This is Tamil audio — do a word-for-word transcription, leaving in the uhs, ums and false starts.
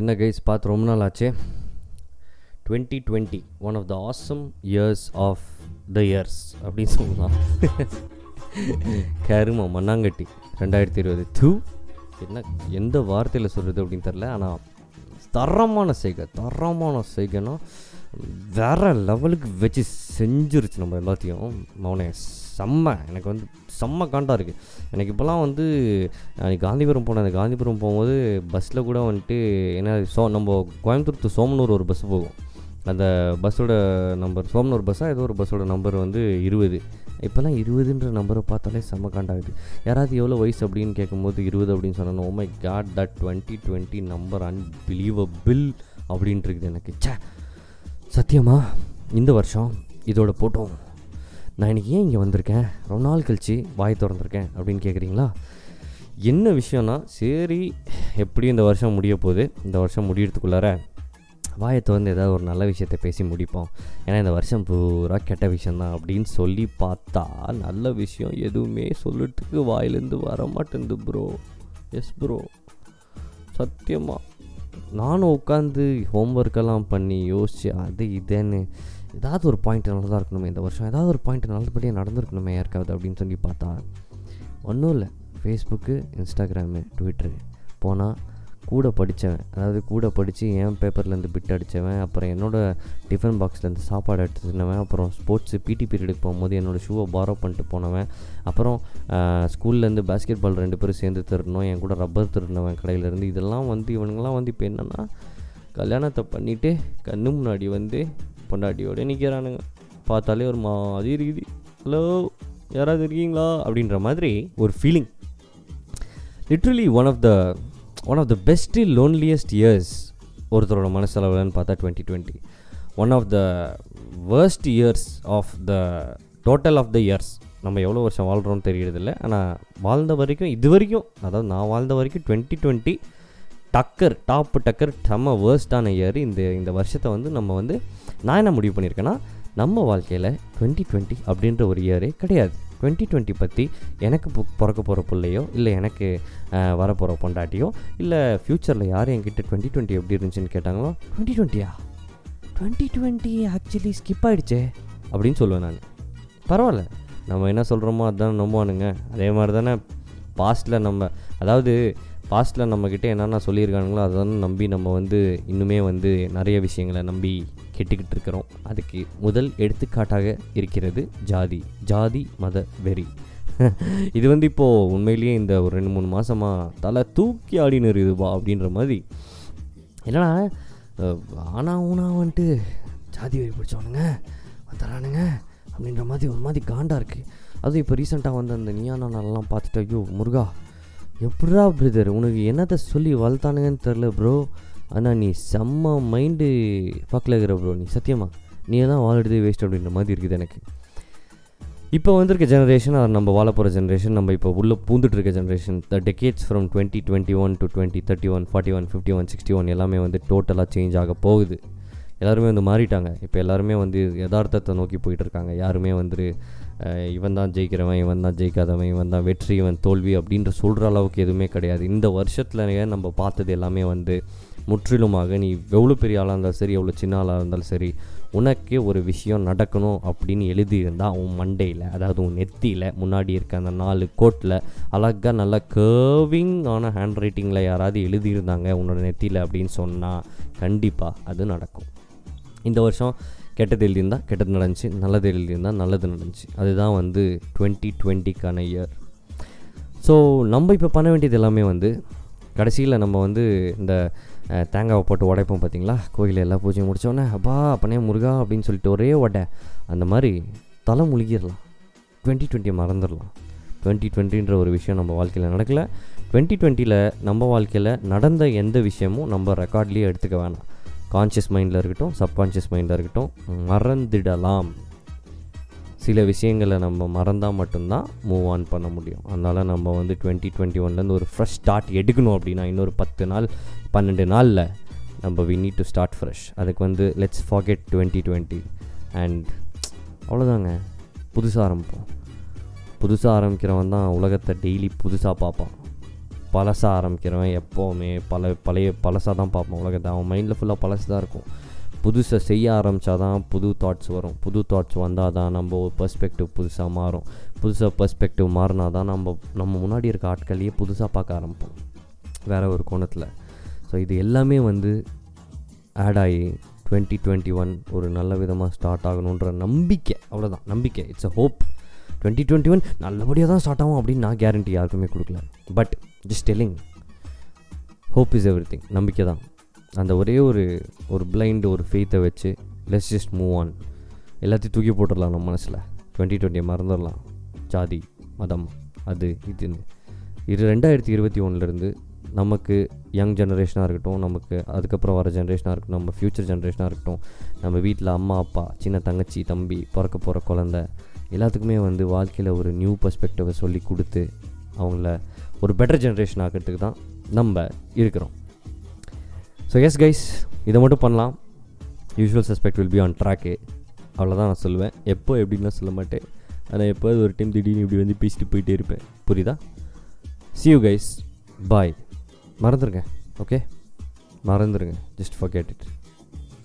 என்ன கைஸ் பார்த்து ரொம்ப நாள் ஆச்சு. Twenty twenty one of the awesome years of the years அப்படின்னு சொல்லலாம். கருமா மண்ணாங்கட்டி ரெண்டாயிரத்தி இருபது தூ என்ன எந்த வார்த்தையில் சொல்கிறது அப்படின்னு தெரில. ஆனால் தரமான செய்கை தரமான செய்கைன்னா வேறு லெவலுக்கு வச்சு செஞ்சிருச்சு நம்ம எல்லாத்தையும். மௌனே செம்ம எனக்கு வந்து செம்ம காண்டாக இருக்குது எனக்கு. இப்போலாம் வந்து நான் காந்திபுரம் போனேன். அந்த காந்திபுரம் போகும்போது பஸ்ஸில் கூட வந்துட்டு என்ன சோ நம்ம கோயம்புத்தூர் டு சோமனூர் ஒரு பஸ்ஸு போகும். அந்த பஸ்ஸோட நம்பர் சோமனூர் பஸ்ஸாக ஏதோ ஒரு பஸ்ஸோட நம்பர் வந்து இருபது. இப்போலாம் இருபதுன்ற நம்பரை பார்த்தாலே செம்ம காண்டாகுது. யாராவது எவ்வளோ வயசு அப்படின்னு கேட்கும்போது இருபது அப்படின்னு சொன்னோம். Oh my God, that twenty twenty number unbelievable அப்படின்ட்டு இருக்குது எனக்கு. சே சத்தியமா இந்த வருஷம் இதோட போட்டோம். நான் இன்றைக்கி ஏன் இங்கே வந்திருக்கேன், ரொம்ப நாள் கழித்து வாய் திறந்துருக்கேன் அப்படின்னு கேட்குறீங்களா? என்ன விஷயம்னா, சரி எப்படி இந்த வருஷம் முடிய போகுது, இந்த வருஷம் முடியறதுக்குள்ளார வாயை திறந்து ஏதாவது ஒரு நல்ல விஷயத்தை பேசி முடிப்போம், ஏன்னா இந்த வருஷம் பூரா கெட்ட விஷயந்தான் அப்படின்னு சொல்லி பார்த்தா நல்ல விஷயம் எதுவுமே சொல்லுறதுக்கு வாயிலேருந்து வர மாட்டேங்குது ப்ரோ. எஸ் ப்ரோ, சத்தியமாக நானும் உட்காந்து ஹோம்ஒர்க்கெல்லாம் பண்ணி யோசிச்சு அது இதுன்னு ஏதாவது ஒரு பாயிண்ட் நல்லதாக இருக்கணுமே, இந்த வருஷம் ஏதாவது ஒரு பாயிண்ட் நல்லபடியாக நடந்திருக்கணுமே யாருக்காவது அப்படின்னு சொல்லி பார்த்தா ஒன்றும் இல்லை. ஃபேஸ்புக்கு, இன்ஸ்டாகிராமு, ட்விட்ரு போனால் கூட படித்தவன், அதாவது கூட படித்து என் பேப்பர்லேருந்து பிட் அடித்தவன், அப்புறம் என்னோடய டிஃபன் பாக்ஸ்லேருந்து சாப்பாடு எடுத்து தின்னவன், அப்புறம் ஸ்போர்ட்ஸு பிடி பீரியடுக்கு போகும்போது என்னோடய ஷூவை பாரோ பண்ணிட்டு போனவன், அப்புறம் ஸ்கூல்லேருந்து பேஸ்கெட் பால் ரெண்டு பேரும் சேர்ந்து திருடணும், என் கூட ரப்பர் திருடினவன் கடையிலேருந்து. இதெல்லாம் வந்து இவனுங்களாம் வந்து இப்போ என்னென்னா கல்யாணத்தை பண்ணிவிட்டு கண்ணு முன்னாடி வந்து பொண்டாட்டியோடு நிற்கிறானுங்க. பார்த்தாலே ஒரு மாதிரி இருக்குது, ஹலோ யாராவது இருக்கீங்களா அப்படின்ற மாதிரி ஒரு feeling. Literally one of the one of the best loneliest years ஒருத்தரோட மனசளவுலன்னு பார்த்தா twenty twenty one of the worst years of the total of the years. நம்ம எவ்வளோ வருஷம் வாழ்கிறோன்னு தெரியறதில்ல, ஆனால் வாழ்ந்த வரைக்கும் இது வரைக்கும், அதாவது நான் வாழ்ந்த வரைக்கும் டுவெண்ட்டி டுவெண்ட்டி டக்கர் டாப்பு டக்கர் செம்ம வேர்ஸ்டான இயர். இந்த இந்த வருஷத்தை வந்து நம்ம வந்து நான் என்ன முடிவு பண்ணியிருக்கேன்னா, நம்ம வாழ்க்கையில் டுவெண்ட்டி டுவெண்ட்டி அப்படின்ற ஒரு இயரே கிடையாது. டுவெண்ட்டி டுவெண்ட்டி பற்றி எனக்கு பிறக்க போகிற பிள்ளையோ, இல்லை எனக்கு வரப்போகிற பொண்டாட்டியோ, இல்லை ஃப்யூச்சரில் யார் என்கிட்ட டுவெண்ட்டி டுவெண்ட்டி எப்படி இருந்துச்சுன்னு கேட்டாங்களோ, டுவெண்ட்டி டுவெண்ட்டியா டுவெண்ட்டி டுவெண்ட்டி ஆக்சுவலி ஸ்கிப் ஆகிடுச்சே அப்படின்னு சொல்லுவேன் நான். பரவாயில்ல, நம்ம என்ன சொல்கிறோமோ அதுதான் நம்புவானுங்க. அதே மாதிரி தானே பாஸ்ட்டில் நம்ம, அதாவது பாஸ்ட்டில் நம்மக்கிட்ட என்னென்ன சொல்லியிருக்கானுங்களோ அதான் நம்பி நம்ம வந்து இன்னுமே வந்து நிறைய விஷயங்களை நம்பி கெட்டுக்கிட்டு இருக்கிறோம். அதுக்கு முதல் எடுத்துக்காட்டாக இருக்கிறது ஜாதி ஜாதி மத வெறி. இது வந்து இப்போது உண்மையிலேயே இந்த ஒரு ரெண்டு மூணு மாதமாக தலை தூக்கி ஆடின்னு இருக்குதுவா அப்படின்ற மாதிரி. இல்லைனா ஆனால் ஊனா வந்துட்டு ஜாதி வெறி பிடிச்சவனுங்க வந்துடுறானுங்க அப்படின்ற மாதிரி ஒரு மாதிரி காண்டாக இருக்குது. அதுவும் இப்போ ரீசெண்டாக வந்து அந்த நீயா நானெல்லாம் பார்த்துட்டு ஐயோ முருகா எப்படா பிரதர் உனக்கு என்னத்தை சொல்லி வளர்த்தானுங்கன்னு தெரில ப்ரோ, ஆனால் நீ செம்ம மைண்டு பக்கில் இருக்கிற ப்ரோ, நீ சத்தியமாக நீ எல்லாம் வாழ்றதே வேஸ்ட் அப்படின்ற மாதிரி இருக்குது எனக்கு. இப்போ வந்திருக்க ஜென்ரேஷன், அது நம்ம வாழ போகிற ஜென்ரேஷன், நம்ம இப்போ உள்ளே பூந்துட்டுருக்க generation, the decades from twenty twenty one to twenty thirty one forty one fifty one sixty one எல்லாமே வந்து டோட்டலாக சேஞ்ச் ஆக போகுது. எல்லாருமே வந்து மாறிட்டாங்க. இப்போ எல்லாருமே வந்து யதார்த்தத்தை நோக்கி போயிட்டுருக்காங்க. யாருமே வந்து இவன் தான் ஜெயிக்கிறவன், இவன் தான் ஜெயிக்காதவன், இவன் தான் வெற்றி, இவன் தோல்வி அப்படின்ற சொல்கிற அளவுக்கு எதுவுமே கிடையாது. இந்த வருஷத்துலயே நம்ம பார்த்தது எல்லாமே வந்து முற்றிலுமாக நீ எவ்வளோ பெரிய ஆளாக இருந்தாலும் சரி, எவ்வளோ சின்ன ஆளாக இருந்தாலும் சரி, உனக்கே ஒரு விஷயம் நடக்கணும் அப்படின்னு எழுதியிருந்தால் உன் மண்டையில், அதாவது உன் நெத்தியில் முன்னாடி இருக்க அந்த நாலு கோட்டில் அழகாக நல்லா கர்விங்கான ஹேண்ட் ரைட்டிங்கில் யாராவது எழுதியிருந்தாங்க உன்னோட நெத்தியில் அப்படின்னு சொன்னால் கண்டிப்பாக அது நடக்கும். இந்த வருஷம் கெட்டது எழுதியிருந்தால் கெட்டது நடந்துச்சு, நல்லது எழுதியிருந்தால் நல்லது நடந்துச்சு. அதுதான் வந்து டுவெண்ட்டி டுவெண்ட்டிக்கான இயர். ஸோ நம்ம இப்போ பண்ண வேண்டியது எல்லாமே வந்து கடைசியில் நம்ம வந்து இந்த தேங்காவை போட்டு உடைப்போம் பார்த்தீங்களா, கோயிலில் எல்லாம் பூஜையும் முடித்தோடனே அப்பா அப்பனே முருகா அப்படின்னு சொல்லிட்டு ஒரே உடை அந்த மாதிரி தலை முழுகிடலாம். டுவெண்ட்டி டுவெண்ட்டியை மறந்துடலாம். டுவெண்ட்டி டுவெண்ட்டின்ற ஒரு விஷயம் நம்ம வாழ்க்கையில் நடக்கலை. டுவெண்ட்டி டுவெண்ட்டியில் நம்ம வாழ்க்கையில் நடந்த எந்த விஷயமும் நம்ம ரெக்கார்ட்லேயே எடுத்துக்க வேணாம். கான்ஷியஸ் மைண்டில் இருக்கட்டும், சப்கான்ஷியஸ் மைண்டில் இருக்கட்டும், மறந்துடலாம். சில விஷயங்களை நம்ம மறந்தால் மட்டும்தான் மூவ் ஆன் பண்ண முடியும். அதனால் நம்ம வந்து டுவெண்ட்டி டுவெண்ட்டி ஒன்லேருந்து ஒரு ஃப்ரெஷ் ஸ்டார்ட் எடுக்கணும் அப்படின்னா இன்னொரு பத்து நாள் பன்னெண்டு நாளில் நம்ம we need to start fresh. அதுக்கு வந்து let's forget twenty twenty and அவ்வளோதாங்க, புதுசாக ஆரம்பிப்போம். புதுசாக ஆரம்பிக்கிறவன் தான் உலகத்தை டெய்லி புதுசாக பார்ப்பான். பழச ஆரம்பிக்கிறவன் எப்போவுமே பல பழைய பழசாக தான் பார்ப்பான் உலகத்தை. அவன் மைண்டில் ஃபுல்லாக பழசு தான் இருக்கும். புதுசாக செய்ய ஆரம்பித்தா தான் புது தாட்ஸ் வரும். புது தாட்ஸ் வந்தால் தான் நம்ம ஒரு பெர்ஸ்பெக்டிவ் புதுசாக மாறும். புதுசாக பெர்ஸ்பெக்டிவ் மாறினா தான் நம்ம நம்ம முன்னாடி இருக்க ஆட்களையே புதுசாக பார்க்க ஆரம்பிப்போம் வேறு ஒரு கோணத்தில். ஸோ இது எல்லாமே வந்து ஆட் ஆகி டுவெண்ட்டி டுவெண்ட்டி ஒன் ஒரு நல்ல விதமாக ஸ்டார்ட் ஆகணுன்ற நம்பிக்கை, அவ்வளோதான். நம்பிக்கை, it's a hope. Twenty twenty one நல்லபடியாக தான் ஸ்டார்ட் ஆகும் அப்படின்னு நான் கேரண்டி யாருக்குமே கொடுக்கல. But just telling, hope is everything. நம்பிக்கை தான் அந்த ஒரே ஒரு ஒரு பிளைண்டு ஒரு ஃபெய்த்தை வச்சு லெட்ஸ் ஜஸ்ட் மூவ் ஆன். எல்லாத்தையும் தூக்கி போட்டுடலாம் நம்ம மனசில். டுவெண்ட்டி டுவெண்ட்டியை மறந்துடலாம். ஜாதி, மதம், அது இதுன்னு இது ரெண்டாயிரத்தி இருபத்தி ஒன்றுலேருந்து நமக்கு யங் ஜென்ரேஷனாக இருக்கட்டும், நமக்கு அதுக்கப்புறம் வர ஜென்ரேஷனாக இருக்கட்டும், நம்ம ஃப்யூச்சர் ஜென்ரேஷனாக இருக்கட்டும், நம்ம வீட்டில் அம்மா அப்பா, சின்ன தங்கச்சி, தம்பி, பிறக்க போகிற குழந்த, எல்லாத்துக்குமே வந்து வாழ்க்கையில் ஒரு நியூ பெர்ஸ்பெக்டிவை சொல்லி கொடுத்து அவங்கள ஒரு பெட்டர் ஜென்ரேஷன் ஆக்கிறதுக்கு தான் நம்ம இருக்கிறோம். ஸோ எஸ் கைஸ், இதை மட்டும் பண்ணலாம். Usual suspect will be on track, அவ்வளோதான் நான் சொல்லுவேன். எப்போ எப்படின்லாம் சொல்ல மாட்டேன், ஆனால் எப்போது ஒரு டைம் திடீர்னு இப்படி வந்து பேசிட்டு போயிட்டே இருப்பேன். புரியுதா? see you guys, bye. மறந்துருங்க, ஓகே, மறந்துருங்க. Just forget it.